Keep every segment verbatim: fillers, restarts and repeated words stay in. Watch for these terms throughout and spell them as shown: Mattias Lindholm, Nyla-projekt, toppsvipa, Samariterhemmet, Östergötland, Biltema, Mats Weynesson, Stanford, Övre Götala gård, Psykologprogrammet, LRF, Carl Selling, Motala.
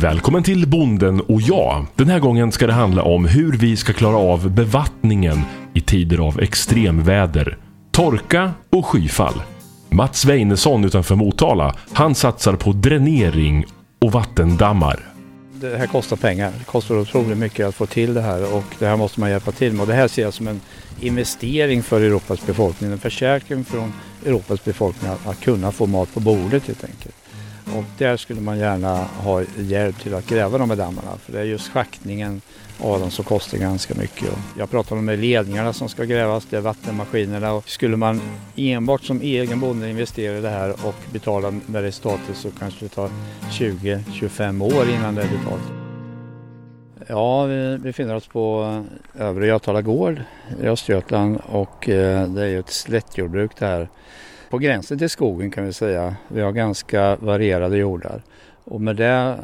Välkommen till Bonden och jag. Den här gången ska det handla om hur vi ska klara av bevattningen i tider av extremväder, torka och skyfall. Mats Weynesson utanför Motala, han satsar på dränering och vattendammar. Det här kostar pengar. Det kostar otroligt mycket att få till det här och det här måste man hjälpa till med. Och det här ser jag som en investering för Europas befolkning, en försäkring från Europas befolkning att kunna få mat på bordet helt enkelt. Och där skulle man gärna ha hjälp till att gräva de här dammarna. För det är just schaktningen av dem som kostar ganska mycket. Jag pratar om de ledningarna som ska grävas, det är vattenmaskinerna. Och skulle man enbart som egen bonde investera i det här och betala med resultatet så kanske det tar tjugo till tjugofem år innan det är betalt. Ja, vi befinner oss på Övre Götala gård i Östergötland och det är ju ett slättjordbruk det här. På gränsen till skogen kan vi säga. Vi har ganska varierade jordar. Och med det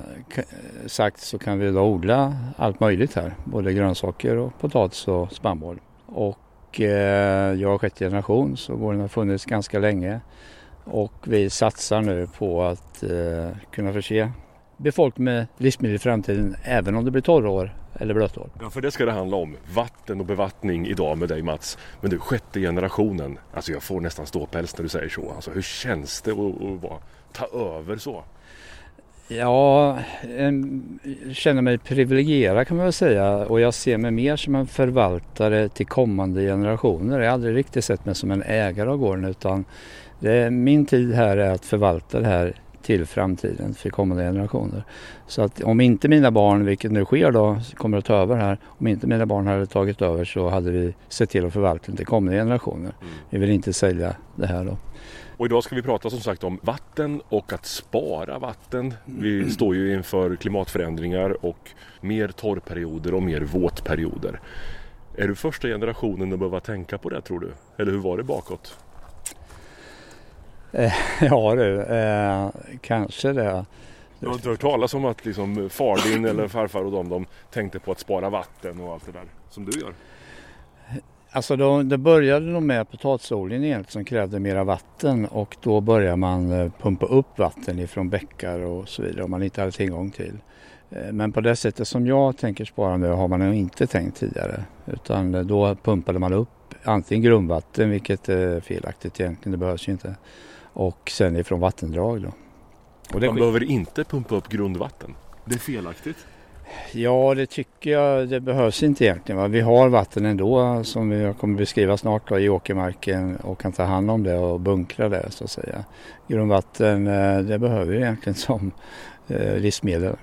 sagt så kan vi då odla allt möjligt här. Både grönsaker och potatis och spannmål. Och eh, jag är sjätte generation så gården har funnits ganska länge. Och vi satsar nu på att eh, kunna förse befolkningen med livsmedel i framtiden även om det blir torrår eller blötår. Ja, för det ska det handla om. Vatten och bevattning idag med dig Mats. Men du, sjätte generationen. Alltså jag får nästan ståpäls när du säger så. Alltså hur känns det att, att, att ta över så? Ja, jag känner mig privilegierad kan man väl säga. Och jag ser mig mer som en förvaltare till kommande generationer. Jag har aldrig riktigt sett mig som en ägare av gården utan det är, min tid här är att förvalta det här till framtiden för kommande generationer. Så att om inte mina barn, vilket nu sker då, kommer att ta över här. Om inte mina barn hade tagit över så hade vi sett till att förvalta till kommande generationer. Mm. Vi vill inte sälja det här då. Och idag ska vi prata som sagt om vatten och att spara vatten. Vi står ju inför klimatförändringar och mer torrperioder och mer våtperioder. Är du första generationen att behöva tänka på det tror du? Eller hur var det bakåt? Ja du, eh, kanske det. Du har inte hört talas om att liksom far din eller farfar och de, de tänkte på att spara vatten och allt det där som du gör? Alltså då, det började nog med potatisodlingen som krävde mera vatten och då började man pumpa upp vatten ifrån bäckar och så vidare om man inte hade tillgång till. Men på det sättet som jag tänker spara nu har man inte tänkt tidigare utan då pumpade man upp antingen grundvatten vilket är felaktigt egentligen, det behövs ju inte. Och sen ifrån vattendrag då. Och det man sk- behöver inte pumpa upp grundvatten. Det är felaktigt. Ja, det tycker jag. Det behövs inte egentligen. Va? Vi har vatten ändå som vi kommer beskriva snart då, i åkermarken och kan ta hand om det och bunkra det så att säga. Grundvatten, det behöver vi egentligen som eh, livsmedel.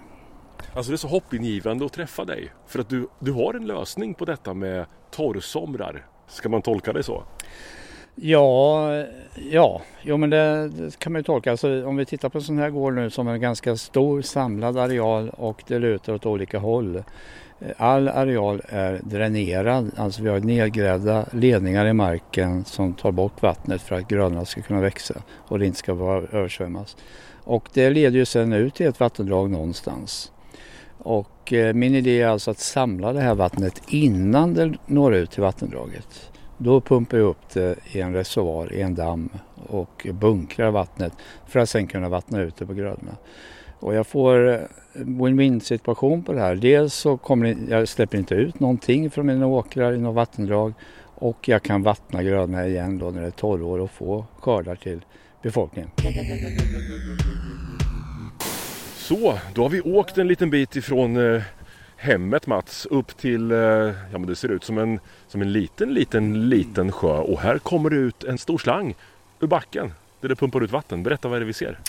Alltså det är så hoppingivande att träffa dig. För att du, du har en lösning på detta med torrsomrar. Ska man tolka det så? Ja, ja. Jo, men det, det kan man ju tolka. Alltså, om vi tittar på en sån här gård nu som en ganska stor samlad areal och det lutar åt olika håll. All areal är dränerad. Alltså vi har nedgrävda ledningar i marken som tar bort vattnet för att gröna ska kunna växa och det inte ska vara översvämmas. Och det leder ju sedan ut till ett vattendrag någonstans. Och eh, min idé är alltså att samla det här vattnet innan det når ut till vattendraget. Då pumpar jag upp det i en reservoar, i en damm och bunkrar vattnet för att sen kunna vattna ut det på grödorna. Och jag får win-win situation på det här. Dels så kommer det, jag släpper inte ut någonting från mina åkrar i något vattendrag och jag kan vattna grödorna igen då när det är torrår och få skördar till befolkningen. Så, då har vi åkt en liten bit ifrån eh, hemmet Mats upp till, eh, ja men det ser ut som en, som en liten, liten, liten sjö. Och här kommer det ut en stor slang ur backen där det pumpar ut vatten. Berätta vad är det vi ser?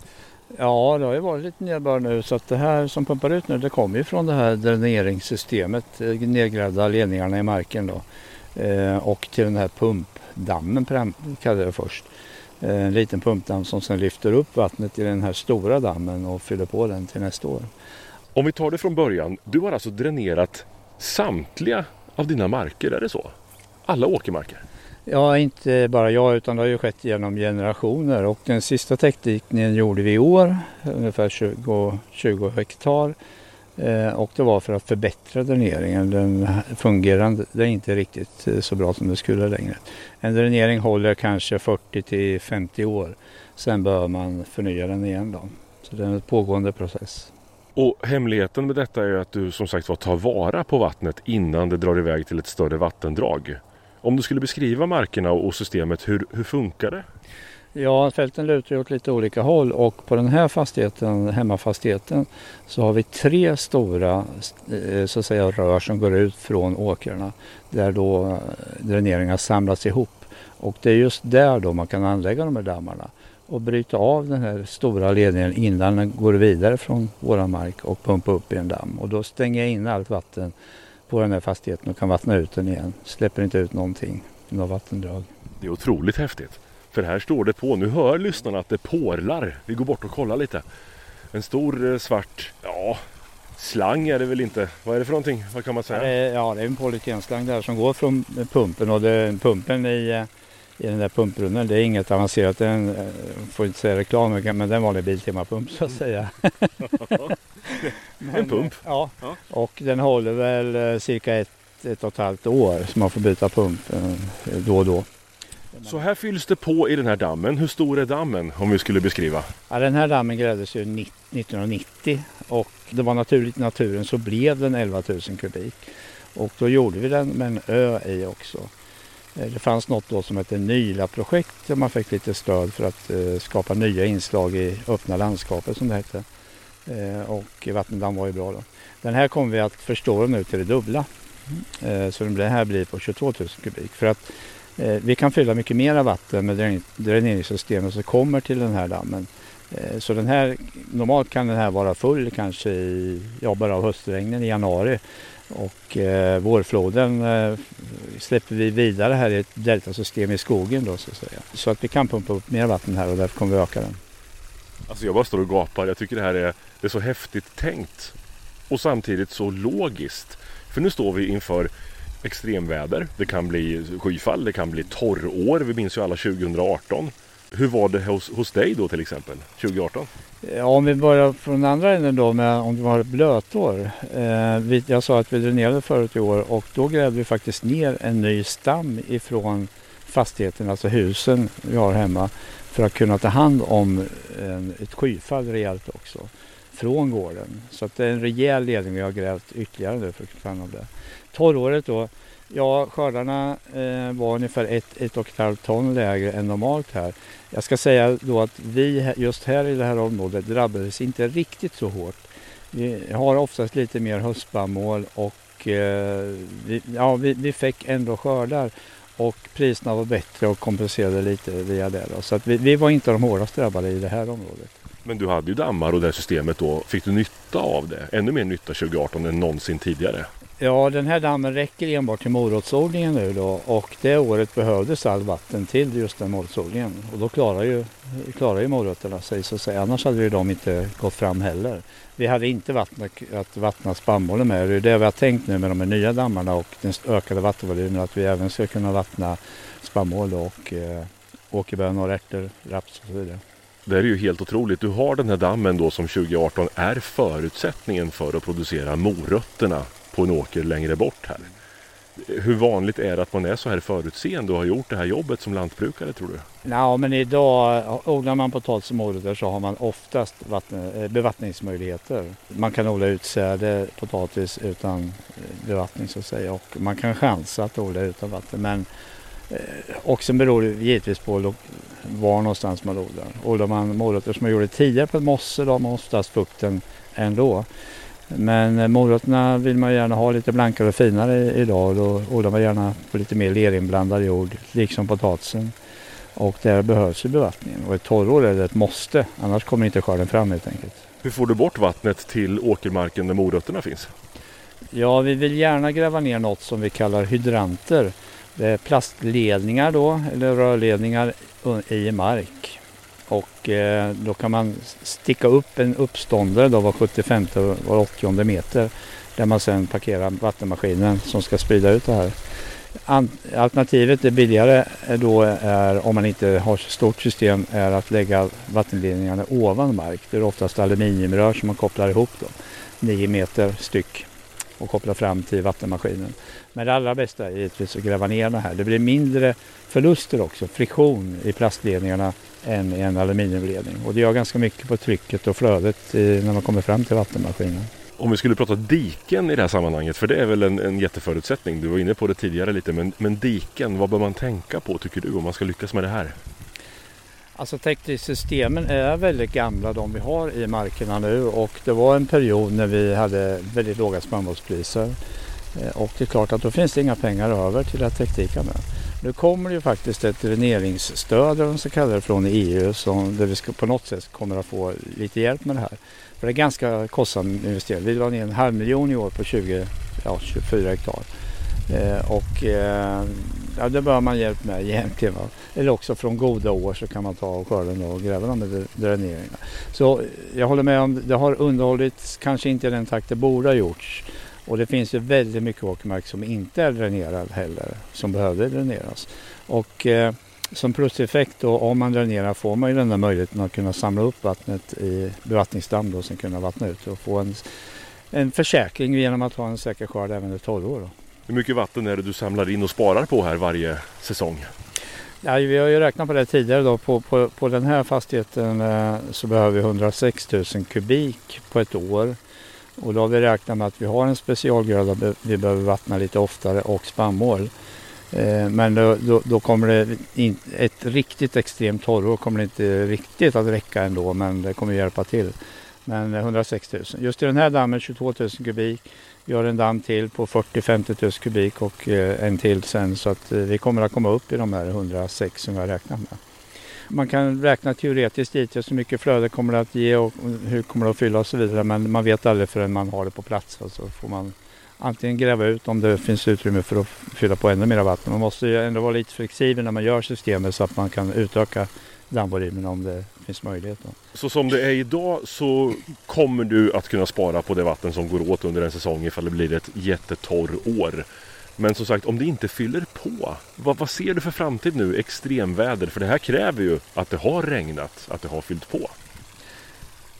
Ja, det har ju varit lite nedbörd nu så att det här som pumpar ut nu det kommer ju från det här dräneringssystemet, nedgrävda ledningarna i marken då. Eh, och till den här pumpdammen kallade det först. En liten pumpdamm som sen lyfter upp vattnet i den här stora dammen och fyller på den till nästa år. Om vi tar det från början, du har alltså dränerat samtliga av dina marker, är det så? Alla åkermarker? Ja, inte bara jag utan det har ju skett genom generationer och den sista tekniken gjorde vi i år, ungefär tjugo, tjugo hektar. Och det var för att förbättra dräneringen. Den fungerar den inte riktigt så bra som den skulle längre. En dränering håller kanske fyrtio till femtio år. Sen behöver man förnya den igen då. Så det är en pågående process. Och hemligheten med detta är att du som sagt var tar vara på vattnet innan det drar iväg till ett större vattendrag. Om du skulle beskriva markerna och systemet, hur, hur funkar det? Ja, fälten lutar åt lite olika håll och på den här fastigheten, hemmafastigheten, så har vi tre stora så att säga, rör som går ut från åkrarna där då dräneringar samlas ihop. Och det är just där då man kan anlägga de här dammarna och bryta av den här stora ledningen innan den går vidare från vår mark och pumpa upp i en damm. Och då stänger jag in allt vatten på den här fastigheten och kan vattna ut den igen. Släpper inte ut någonting, några vattendrag. Det är otroligt häftigt. För här står det på, nu hör lyssnarna att det porlar. Vi går bort och kollar lite. En stor svart, ja, slang är det väl inte. Vad är det för någonting? Vad kan man säga? Ja, det är, ja, det är en polyetynslang där som går från pumpen. Och det, pumpen i, i den där pumpbrunnen, det är inget avancerat. Den får inte säga reklam, men den är en vanlig Biltemapump så att säga. men, en pump? Ja, och den håller väl cirka ett, ett och ett halvt år så man får byta pump då och då. Så här fylls det på i den här dammen. Hur stor är dammen om vi skulle beskriva? Ja, den här dammen grävdes ju nittonhundranittio och det var naturligt i naturen så blev den elva tusen kubik. Och då gjorde vi den med en ö i också. Det fanns något då som hette Nyla-projekt där man fick lite stöd för att skapa nya inslag i öppna landskapet som det hette. Och vattendamm var ju bra då. Den här kommer vi att förstora nu till det dubbla. Så den här blir på tjugotvåtusen kubik för att vi kan fylla mycket mer vatten med dräneringssystemet som kommer till den här dammen. Så den här, normalt kan den här vara full kanske i, ja, bara av höstregnen i januari. Och eh, vårfloden eh, släpper vi vidare här i ett deltasystem i skogen då så att säga. Så att vi kan pumpa upp mer vatten här och därför kommer vi öka den. Alltså jag bara står och gapar. Jag tycker det här är, det är så häftigt tänkt. Och samtidigt så logiskt. För nu står vi inför extremväder. Det kan bli skyfall, det kan bli torrår. Vi minns ju alla tjugohundraarton. Hur var det hos, hos dig då till exempel, tjugohundraarton? Ja, om vi börjar från andra änden då, med, om det var ett blötår. Eh, vi, jag sa att vi dränerade förut i år och då grävde vi faktiskt ner en ny stam ifrån fastigheten, alltså husen vi har hemma, för att kunna ta hand om en, ett skyfall rejält också från gården. Så att det är en rejäl ledning vi har grävt ytterligare nu för att ta hand om det. Torråret då, ja, skördarna eh, var ungefär ett, ett och ett halvt ton lägre än normalt här. Jag ska säga då att vi just här i det här området drabbades inte riktigt så hårt. Vi har oftast lite mer höstspannmål och eh, vi, ja, vi, vi fick ändå skördar och priserna var bättre och kompenserade lite via det då. Så att vi, vi var inte de hårdast drabbade i det här området. Men du hade ju dammar och det här systemet då, fick du nytta av det? Ännu mer nytta tjugohundraarton än någonsin tidigare? Ja, den här dammen räcker enbart till morotsodlingen nu då och det året behövdes all vatten till just den morotsodlingen och då klarar ju, klarar ju morötterna sig så att säga, annars hade ju de inte gått fram heller. Vi hade inte vattnat, att vattna spannmålen med, det är det vi har tänkt nu med de nya dammarna och den ökade vattenvolymen att vi även ska kunna vattna spannmål och eh, åkerbönor och ärtor, raps och så vidare. Det är ju helt otroligt. Du har den här dammen då som tjugohundraarton är förutsättningen för att producera morötterna på en åker längre bort här. Hur vanligt är det att man är så här förutseende och har gjort det här jobbet som lantbrukare tror du? Ja, men idag odlar man potatis och morötter så har man oftast vatten, bevattningsmöjligheter. Man kan odla utsäde potatis utan bevattning så att säga och man kan chansa att odla utan vatten. Men också beror det givetvis på var någonstans man odlar. Odlar man morötter som man gjorde tidigare på mosse då har man oftast fukten ändå. Men morötterna vill man gärna ha lite blankare och finare idag och odlar man gärna på lite mer lerinblandad jord, liksom potatisen. Och där behövs ju bevattningen. Och ett torrår är det ett måste, annars kommer inte skörden fram helt enkelt. Hur får du bort vattnet till åkermarken där morötterna finns? Ja, vi vill gärna gräva ner något som vi kallar hydranter. Det är plastledningar då, eller rörledningar i mark. Och eh, då kan man sticka upp en uppståndare då var sjuttiofem till åttio meter där man sedan parkerar vattenmaskinen som ska sprida ut det här. Alternativet är billigare då är, om man inte har så stort system, är att lägga vattenledningarna ovan mark. Det är oftast aluminiumrör som man kopplar ihop då, nio meter styck. och koppla fram till vattenmaskinen. Men det allra bästa är givetvis att gräva ner det här. Det blir mindre förluster också, friktion i plastledningarna än i en aluminiumledning. Och det gör ganska mycket på trycket och flödet i, när man kommer fram till vattenmaskinen. Om vi skulle prata diken i det här sammanhanget, för det är väl en, en jätteförutsättning. Du var inne på det tidigare lite, men, men diken, vad bör man tänka på tycker du om man ska lyckas med det här? Alltså täckdiksystemen är väldigt gamla, de vi har i markerna nu, och det var en period när vi hade väldigt låga spannmålspriser, och det är klart att då finns det inga pengar över till att täckdika med. Nu kommer det ju faktiskt ett dräneringsstöd, eller vad de ska kalla det, från E U, som, där vi ska, på något sätt kommer att få lite hjälp med det här. För det är ganska kostsam investering. Vi la ner en halv miljon i år på tjugo, ja, tjugofyra hektar. Eh, och eh, ja, det bör man hjälp med egentligen. Va? Eller också från goda år så kan man ta skörden och gräva dem med dräneringarna. Så jag håller med om, det har underhållits kanske inte i den takt det borde ha gjorts. Och det finns ju väldigt mycket åkermark som inte är dränerad heller, som behöver dräneras. Och eh, som pluseffekt då, om man dränerar får man ju den där möjligheten att kunna samla upp vattnet i bevattningsdamm och sen kunna vattna ut och få en, en försäkring genom att ha en säker skörd även i torrår då. Hur mycket vatten är det du samlar in och sparar på här varje säsong? Ja, vi har ju räknat på det tidigare då. På, på, på den här fastigheten eh, så behöver vi hundrasex tusen kubik på ett år. Och då har vi räknat med att vi har en specialgröda, vi behöver vattna lite oftare, och spannmål. Men då, då, då kommer det in, ett riktigt extremt torrår kommer det inte riktigt att räcka ändå, men det kommer hjälpa till. Men hundrasex tusen. Just i den här dammen tjugotvå tusen kubik. Vi har en damm till på fyrtio till femtio tusen kubik och en till sen. Så att vi kommer att komma upp i de här hundrasex som vi har räknat med. Man kan räkna teoretiskt dit hur mycket flöde kommer det att ge och hur kommer det att fylla och så vidare. Men man vet aldrig förrän man har det på plats. Så alltså får man antingen gräva ut om det finns utrymme för att fylla på ännu mer vatten. Man måste ju ändå vara lite flexibel när man gör systemet så att man kan utöka dammvolymen om det finns möjlighet. Så som det är idag så kommer du att kunna spara på det vatten som går åt under en säsong ifall det blir ett jättetorr år. Men som sagt, om det inte fyller på, vad, vad ser du för framtid nu? Extremväder, för det här kräver ju att det har regnat, att det har fyllt på.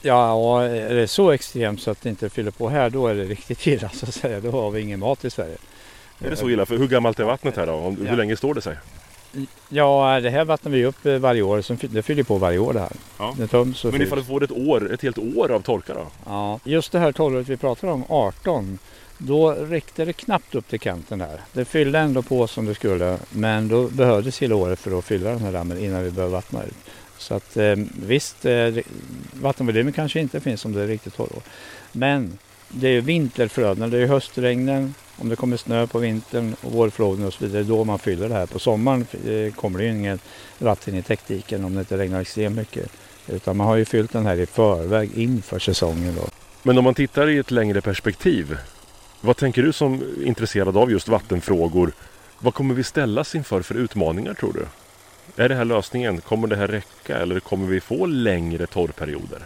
Ja, och är det så extremt så att det inte fyller på här, då är det riktigt illa så att säga. Då har vi ingen mat i Sverige. Är det så illa? För hur gammalt är vattnet här då? Hur ja. länge står det sig? Ja, det här vattnar vi upp varje år, så det fyller på varje år det här. Ja. Det töms och Men ifall du får ett år, ett helt år av torka då? Ja, just det här torrådet vi pratar om, arton. Då räckte det knappt upp till kanten här. Det fyllde ändå på som det skulle, men då behövdes hela året för att fylla den här dammen innan vi började vattna ut. Så att eh, visst, eh, vattenvolymen kanske inte finns om det är riktigt torrår. Men det är ju vinterflödena, det är ju höstregnen, om det kommer snö på vintern och vårflöden och så vidare, då man fyller det här. På sommaren eh, kommer det ju inget vatten i täckdiken om det inte regnar extremt mycket. Utan man har ju fyllt den här i förväg inför säsongen då. Men om man tittar i ett längre perspektiv, vad tänker du som är intresserad av just vattenfrågor? Vad kommer vi ställas inför för utmaningar tror du? Är det här lösningen? Kommer det här räcka eller kommer vi få längre torrperioder?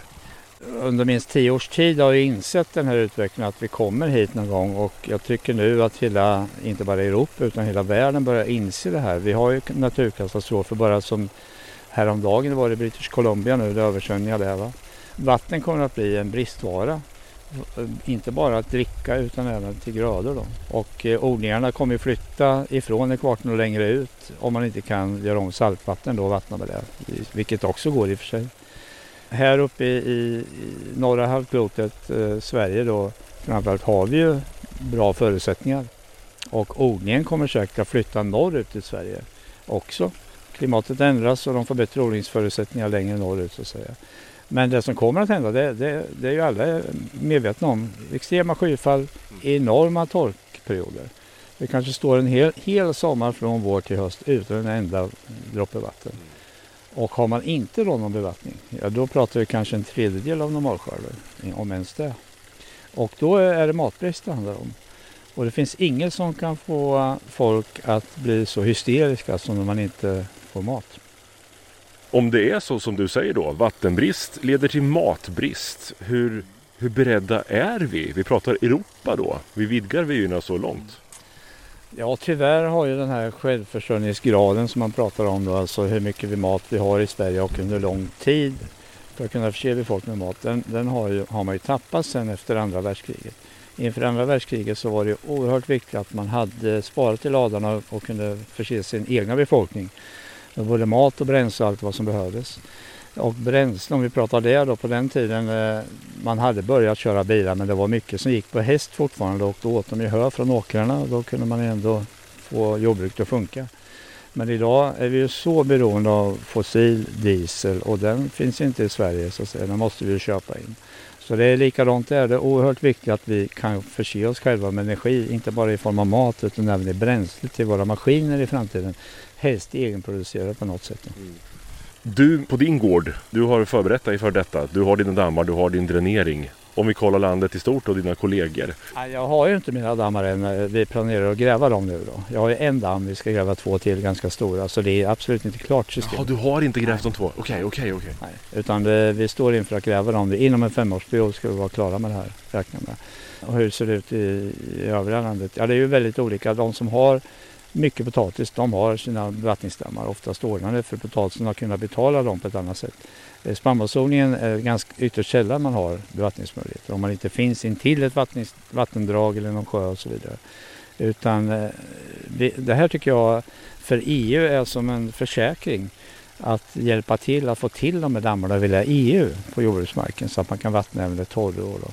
Under minst tio års tid har vi insett den här utvecklingen att vi kommer hit någon gång, och jag tycker nu att hela, inte bara Europa utan hela världen börjar inse det här. Vi har ju naturkatastrofer bara som häromdagen var det i British Columbia nu, det översvämningar där va. Vatten kommer att bli en bristvara. Inte bara att dricka utan även till grödor då. Och eh, odlingarna kommer flytta ifrån ekvatorn och längre ut om man inte kan göra om saltvatten då och vattna med det. Vilket också går i och för sig. Här uppe i, i norra halvklotet, eh, Sverige då, framförallt har vi ju bra förutsättningar. Och odlingen kommer säkert att flytta norrut i Sverige också. Klimatet ändras och de får bättre odlingsförutsättningar längre norrut så att säga. Men det som kommer att hända, det, det, det är ju alla medvetna om. Extrema skyfall, enorma torkperioder. Det kanske står en hel, hel sommar från vår till höst utan en enda droppe vatten. Och har man inte då någon bevattning, ja, då pratar vi kanske en tredjedel av normalskörden, om ens det. Och då är det matbrist det handlar om. Och det finns ingen som kan få folk att bli så hysteriska som när man inte får mat. Om det är så som du säger då, vattenbrist leder till matbrist, hur, hur beredda är vi? Vi pratar Europa då, vi vidgar vyerna så långt. Ja, tyvärr har ju den här självförsörjningsgraden som man pratar om då, alltså hur mycket vi mat vi har i Sverige och under lång tid för att kunna förse befolkningen med mat, den, den har, ju, har man ju tappat sen efter andra världskriget. Inför andra världskriget så var det oerhört viktigt att man hade sparat i ladarna och kunde förse sin egna befolkning. Både mat och bränsle och allt vad som behövdes. Och bränsle, om vi pratar där då, på den tiden man hade börjat köra bilar, men det var mycket som gick på häst fortfarande, och då åt de ju hö från åkrarna och då kunde man ändå få jordbruket att funka. Men idag är vi ju så beroende av fossil diesel, och den finns inte i Sverige så att säga, den måste vi ju köpa in. Så det är likadant där, det är oerhört viktigt att vi kan förse oss själva med energi, inte bara i form av mat utan även i bränsle till våra maskiner i framtiden. Helst egenproducerat på något sätt. Mm. Du på din gård, du har förberett dig för detta, du har dina dammar, du har din dränering. Om vi kollar landet i stort och dina kollegor. Jag har ju inte mina dammar än, vi planerar att gräva dem nu då. Jag har ju en damm, vi ska gräva två till ganska stora, så det är absolut inte klart system. Ja, du har inte grävt de två? Okej, okej, okej. Utan vi, vi står inför att gräva dem, inom en femårsperiod ska vi vara klara med det här, räkna med. Och hur ser det ut i, i övriga landet? Ja, det är ju väldigt olika, de som har mycket potatis, de har sina bevattningsdammar, oftast ordnade för potatisen har kunnat betala dem på ett annat sätt. Spannmålsodlingen är ganska ytterst sällan man har bevattningsmöjligheter, om man inte finns in till ett vattnings, vattendrag eller någon sjö och så vidare. Utan det här tycker jag för E U är som en försäkring att hjälpa till att få till de här dammarna vill jag E U på jordbruksmarken, så att man kan vattna även det torrår då.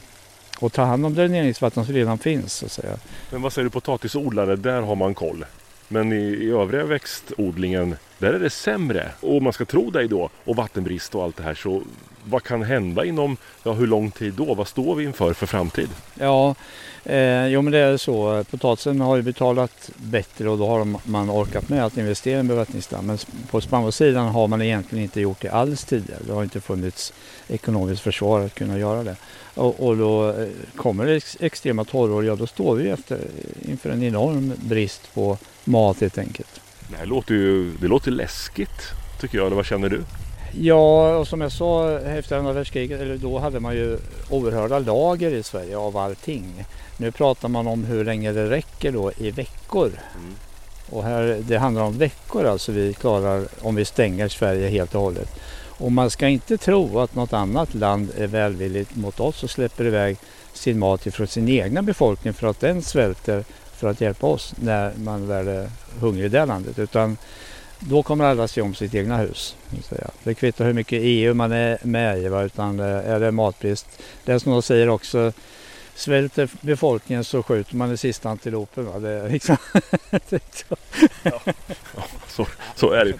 Och ta hand om dräneringsvatten som redan finns så att säga. Men vad säger du, potatisodlare, där har man koll? Men i, i övriga växtodlingen, där är det sämre. Och om man ska tro dig då, och vattenbrist och allt det här, så vad kan hända inom, ja, hur lång tid då? Vad står vi inför för framtid? Ja, eh, jo men det är så. Potatisen har ju betalat bättre och då har de, man orkat med att investera i en bevattningsdamm. Men på spannmålssidan har man egentligen inte gjort det alls tidigare. Det har inte funnits ekonomiskt försvar att kunna göra det. Och, och då kommer det ex, extrema torrår, ja då står vi efter, inför en enorm brist på mat helt enkelt. Det här låter ju, det låter läskigt tycker jag, eller vad känner du? Ja, och som jag sa, efter andra världskriget, eller då hade man ju oerhörda lager i Sverige av allting. Nu pratar man om hur länge det räcker då i veckor. Mm. Och här, det handlar om veckor alltså vi klarar om vi stänger Sverige helt och hållet. Och man ska inte tro att något annat land är välvilligt mot oss och släpper iväg sin mat ifrån sin egna befolkning för att den svälter för att hjälpa oss när man väl är hungrig i det landet. Utan då kommer alla se om sitt egna hus. Det kvittar hur mycket E U man är med i, utan är det matbrist. Det som de säger också, svälter befolkningen så skjuter man den sista antilopen. Va? Det är liksom... ja. Ja, så, så är det.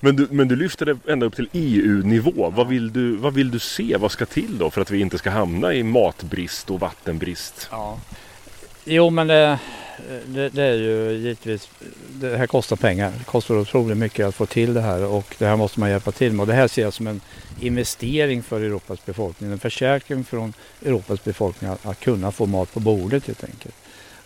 Men du, men du lyfter det ända upp till E U-nivå. Vad vill du, vad vill du se? Vad ska till då för att vi inte ska hamna i matbrist och vattenbrist? Ja. Jo, men det, det, det är ju givetvis, det här kostar pengar. Det kostar otroligt mycket att få till det här, och det här måste man hjälpa till med. Och det här ser jag som en investering för Europas befolkning. En försäkring från Europas befolkning att, att kunna få mat på bordet helt enkelt.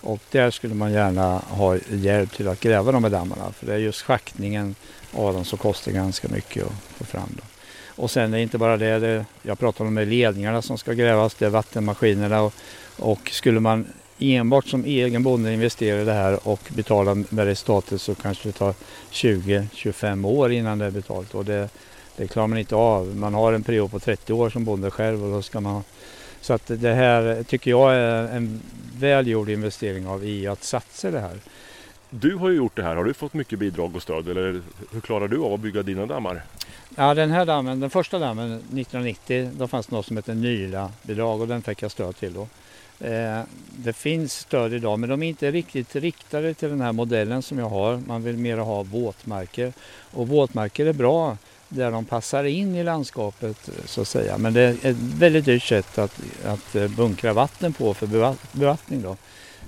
Och där skulle man gärna ha hjälp till att gräva de här dammarna. För det är just schaktningen av dem som kostar ganska mycket att få fram dem. Och sen är inte bara det, det jag pratar om, de ledningarna som ska grävas, det är vattenmaskinerna. Och, och skulle man enbart som egen bonde investerar i det här och betalar med resultatet, så kanske det tar tjugo till tjugofem år innan det är betalt. Och det, det klarar man inte av. Man har en period på trettio år som bonde själv, och då ska man... Så att det här tycker jag är en välgjord investering av E U att satsa det här. Du har ju gjort det här. Har du fått mycket bidrag och stöd, eller hur klarar du av att bygga dina dammar? Ja, den här dammen, den första dammen nittonhundranittio, då fanns det något som hette Nyla-bidrag, och den fick jag stöd till då. Det finns stöd idag, men de är inte riktigt riktade till den här modellen som jag har. Man vill mer ha våtmarker, och våtmarker är bra där de passar in i landskapet så att säga. Men det är ett väldigt dyrt sätt att, att bunkra vatten på för bevattning då.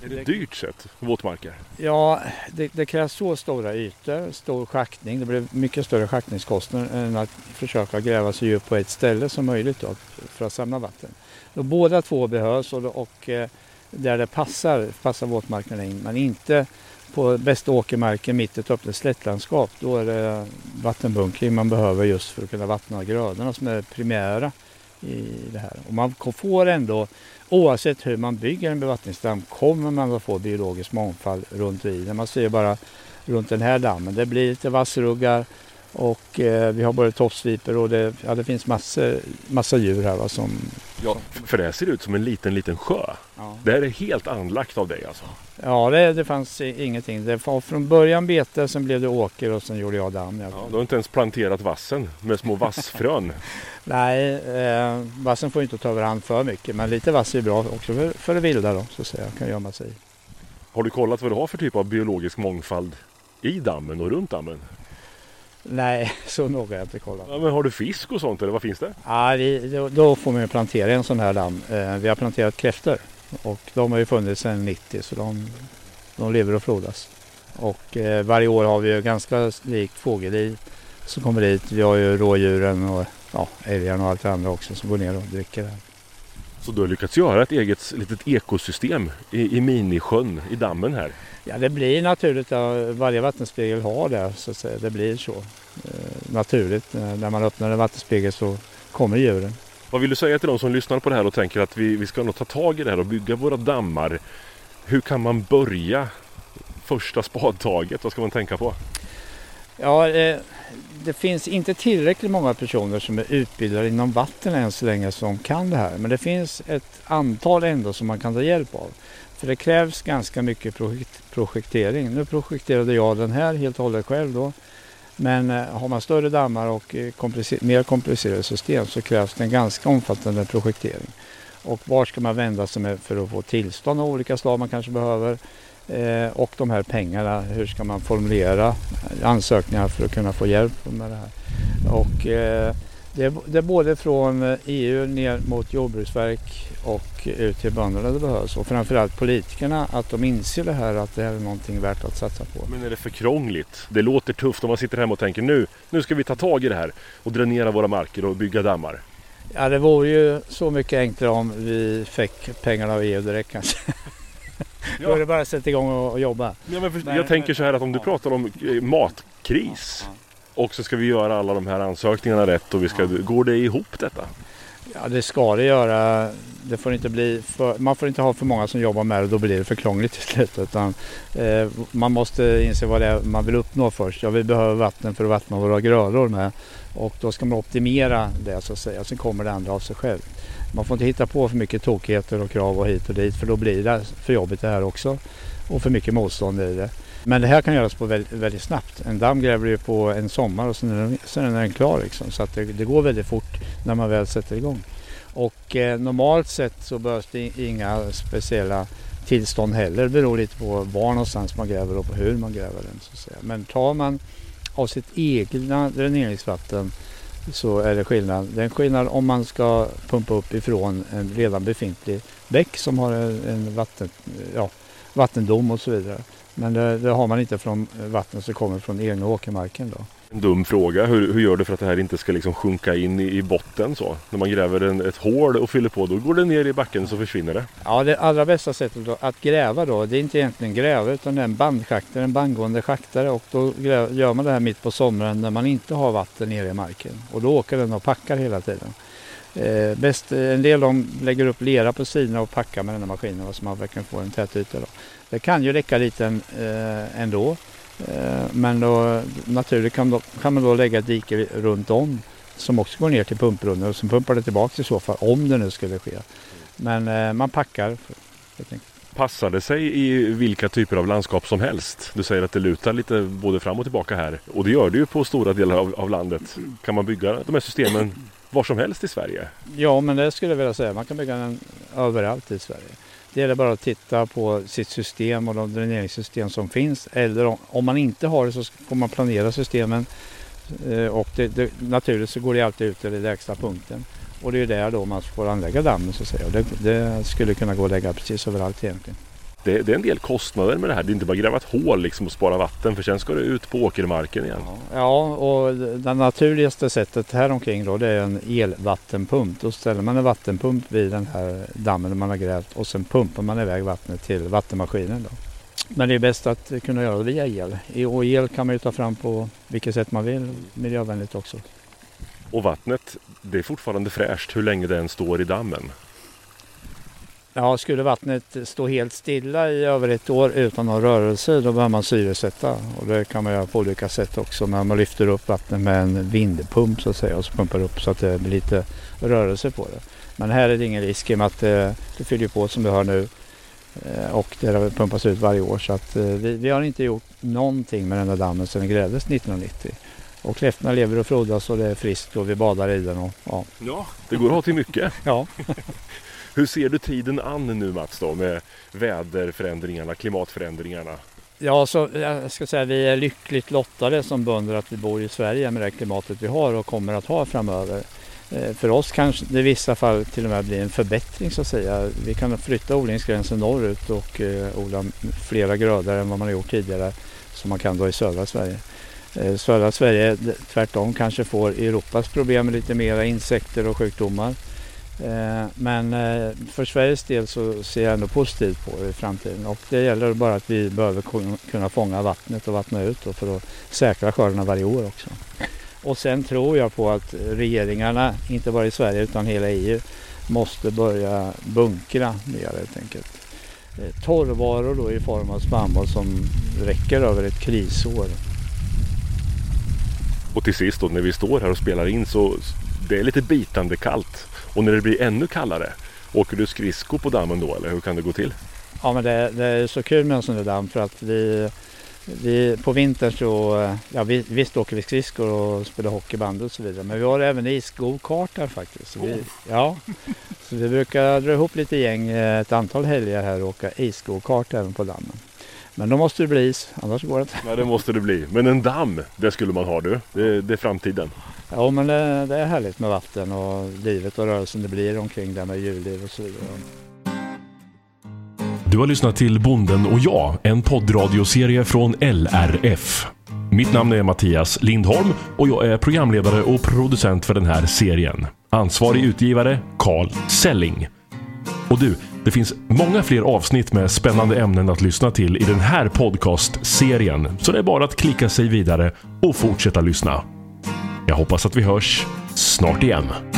Är det ett dyrt sätt, våtmarker? Ja, det, det krävs så stora ytor, stor schaktning. Det blir mycket större schaktningskostnader än att försöka gräva så djupt på ett ställe som möjligt då, för att samla vatten. Och båda två behövs, och, och där det passar, passar våtmarkerna in. Men inte på bästa åkermarken mitt i ett öppet slättlandskap. Då är det vattenbunkring man behöver just för att kunna vattna grödorna som är primära i det här. Och man får ändå, oavsett hur man bygger en bevattningsdamm, kommer man att få biologisk mångfald runt vid. Man ser bara runt den här dammen. Det blir lite vassruggar, och eh, vi har både toppsviper, och det, ja, det finns massor, massa djur här va, som Ja, för det här ser ut som en liten, liten sjö. Ja. Det här är helt anlagt av dig alltså? Ja, det, det fanns ingenting. Det var från början bete, sen blev det åker och sen gjorde jag damm. Ja, du har inte ens planterat vassen med små vassfrön? Nej, eh, vassen får inte ta över hand för mycket, men lite vass är bra också för, för det vilda då, så att säga, kan gömma sig. Har du kollat vad du har för typ av biologisk mångfald i dammen och runt dammen? Nej, så noga har jag inte kollat. Ja, men har du fisk och sånt eller vad finns det? Ja, vi, då, då får man ju plantera en sån här damm. Eh, vi har planterat kräftor och de har ju funnits sedan nittio så de, de lever och flodas. Och eh, varje år har vi ju ganska likt fågelliv som kommer dit. Vi har ju rådjuren och ja, älgarna och allt det andra också som går ner och dricker här. Så du har lyckats göra ett eget litet ekosystem i, i minisjön, i dammen här? Ja, det blir naturligt. Varje vattenspegel har det, så att säga. Det blir så eh, naturligt. När man öppnar en vattenspegel så kommer djuren. Vad vill du säga till de som lyssnar på det här och tänker att vi, vi ska nog ta tag i det här och bygga våra dammar? Hur kan man börja första spadtaget? Vad ska man tänka på? Ja, eh, det finns inte tillräckligt många personer som är utbildade inom vatten än så länge som kan det här. Men det finns ett antal ändå som man kan ta hjälp av. För det krävs ganska mycket projektering. Nu projekterade jag den här helt och hållet själv då. Men har man större dammar och komplicer- mer komplicerade system så krävs det en ganska omfattande projektering. Och var ska man vända sig för att få tillstånd av olika slag man kanske behöver. Eh, och de här pengarna, hur ska man formulera ansökningar för att kunna få hjälp med det här. Och eh, det, är, det är både från E U ner mot jordbruksverk och ut till bönderna det behövs. Och framförallt politikerna, att de inser det här, att det här är någonting värt att satsa på. Men är det för krångligt? Det låter tufft om man sitter hemma och tänker nu, nu ska vi ta tag i det här och dränera våra marker och bygga dammar. Ja, det vore ju så mycket enklare om vi fick pengarna av E U direkt kanske. Ja. Då är det bara att sätta igång och jobba. Ja, men för, men, jag tänker så här att om du pratar om matkris ja, ja. och så ska vi göra alla de här ansökningarna rätt och vi ska, ja. går det ihop detta? Ja, det ska det göra. Det får inte bli för, man får inte ha för många som jobbar med det, då blir det för krångligt till slut. Utan, eh, man måste inse vad det är man vill uppnå först. Ja, vi behöver vatten för att vattna våra grödor med och då ska man optimera det så att säga. Sen kommer det andra av sig själv. Man får inte hitta på för mycket tokigheter och krav och hit och dit för då blir det för jobbigt det här också och för mycket motstånd i det. Men det här kan göras på väldigt, väldigt snabbt. En damm gräver ju på en sommar och sen är den, sen är den klar liksom. Så att det, det går väldigt fort när man väl sätter igång. Och eh, normalt sett så behövs det inga speciella tillstånd heller. Det beror lite på var någonstans man gräver och på hur man gräver den så att säga. Men tar man av sitt egna dräneringsvatten så är det skillnad. Det är en skillnad om man ska pumpa upp ifrån en redan befintlig bäck som har en vatten, ja, vattendom och så vidare. Men det, det har man inte från vatten som kommer från egna åkermarken då. En dum fråga. Hur, hur gör du för att det här inte ska liksom sjunka in i, i botten så? När man gräver en, ett hål och fyller på, då går det ner i backen så försvinner det. Ja, det allra bästa sättet då, att gräva då, det är inte egentligen gräva utan det är en bandschaktare, en bandgående schaktare och då gräver, gör man det här mitt på sommaren när man inte har vatten nere i marken. Och då åker den och packar hela tiden. Eh, bäst, en del de lägger upp lera på sidorna och packar med den här maskinen så man verkligen får en tät yta då. Det kan ju räcka lite eh, ändå. Men då, naturligt kan, då, kan man då lägga dike runt om som också går ner till pumprunnen och som pumpar det tillbaka i så fall om det nu skulle ske. Men eh, man packar. Passar det sig i vilka typer av landskap som helst? Du säger att det lutar lite både fram och tillbaka här och det gör det ju på stora delar av, av landet. Kan man bygga de här systemen var som helst i Sverige? Ja, men det skulle jag vilja säga. Man kan bygga den överallt i Sverige. Det är bara att titta på sitt system och de dräneringssystem som finns. Eller om man inte har det så kommer man planera systemen. Och det, det, naturligt så går det alltid ut till den lägsta punkten. Och det är där då man får anlägga dammen så att säga. Och det, det skulle kunna gå att lägga precis överallt egentligen. Det, det är en del kostnader med det här. Det är inte bara gräva ett hål liksom och spara vatten för sen ska det ut på åkermarken igen. Ja, ja och det naturligaste sättet här omkring då det är en elvattenpump. Då ställer man en vattenpump vid den här dammen man har grävt och sen pumpar man iväg vattnet till vattenmaskinen då. Men det är bäst att kunna göra det via el. Och el kan man ju ta fram på vilket sätt man vill, miljövänligt också. Och vattnet, det är fortfarande fräscht hur länge den står i dammen? Ja, skulle vattnet stå helt stilla i över ett år utan någon rörelse då behöver man syresätta och det kan man göra på olika sätt också när man lyfter upp vattnet med en vindpump så att säga och så pumpar upp så att det blir lite rörelse på det. Men här är det ingen risk i och med att det, det fyller på som vi hör nu och det pumpas ut varje år. Så att vi, vi har inte gjort någonting med den där dammen sedan den grävdes nittonhundranittio. Och kräftorna lever och frodas och det är friskt och vi badar i den. Och, ja. ja, det går att ha till mycket. Ja. Hur ser du tiden an nu, Mats, då, med väderförändringarna, klimatförändringarna? Ja, så jag ska säga vi är lyckligt lottade som bönder att vi bor i Sverige med det klimatet vi har och kommer att ha framöver. För oss kanske det i vissa fall till och med blir en förbättring så att säga. Vi kan flytta odlingsgränsen norrut och odla flera grödor än vad man har gjort tidigare som man kan då i södra Sverige. Södra Sverige tvärtom kanske får Europas problem med lite mera insekter och sjukdomar. Men för Sveriges del så ser jag ändå positivt på det i framtiden. Och det gäller bara att vi behöver kunna fånga vattnet och vattna ut för att säkra skördarna varje år också. Och sen tror jag på att regeringarna, inte bara i Sverige utan hela E U, måste börja bunkra mer helt enkelt. Torrvaror då i form av spannmål som räcker över ett krisår. Och till sist då, när vi står här och spelar in så det är lite bitande kallt. Och när det blir ännu kallare, åker du skridskor på dammen då eller hur kan det gå till? Ja men det, det är så kul med en sån där damm för att vi, vi på vintern så, ja vi, visst åker vi skridskor och spelar hockeyband och så vidare. Men vi har även isgokart här faktiskt. Så vi, oh. ja, så vi brukar dra ihop lite gäng ett antal helger här och åka isgokart även på dammen. Men då måste det bli is, annars går det inte. Nej, det måste det bli. Men en damm, det skulle man ha du. Det, det är framtiden. Ja, men det, det är härligt med vatten och livet och rörelsen det blir omkring där med djurliv och så vidare. Du har lyssnat till Bonden och jag, en poddradioserie från L R F. Mitt namn är Mattias Lindholm och jag är programledare och producent för den här serien. Ansvarig utgivare, Carl Selling. Och du, det finns många fler avsnitt med spännande ämnen att lyssna till i den här podcast-serien. Så det är bara att klicka sig vidare och fortsätta lyssna. Jag hoppas att vi hörs snart igen.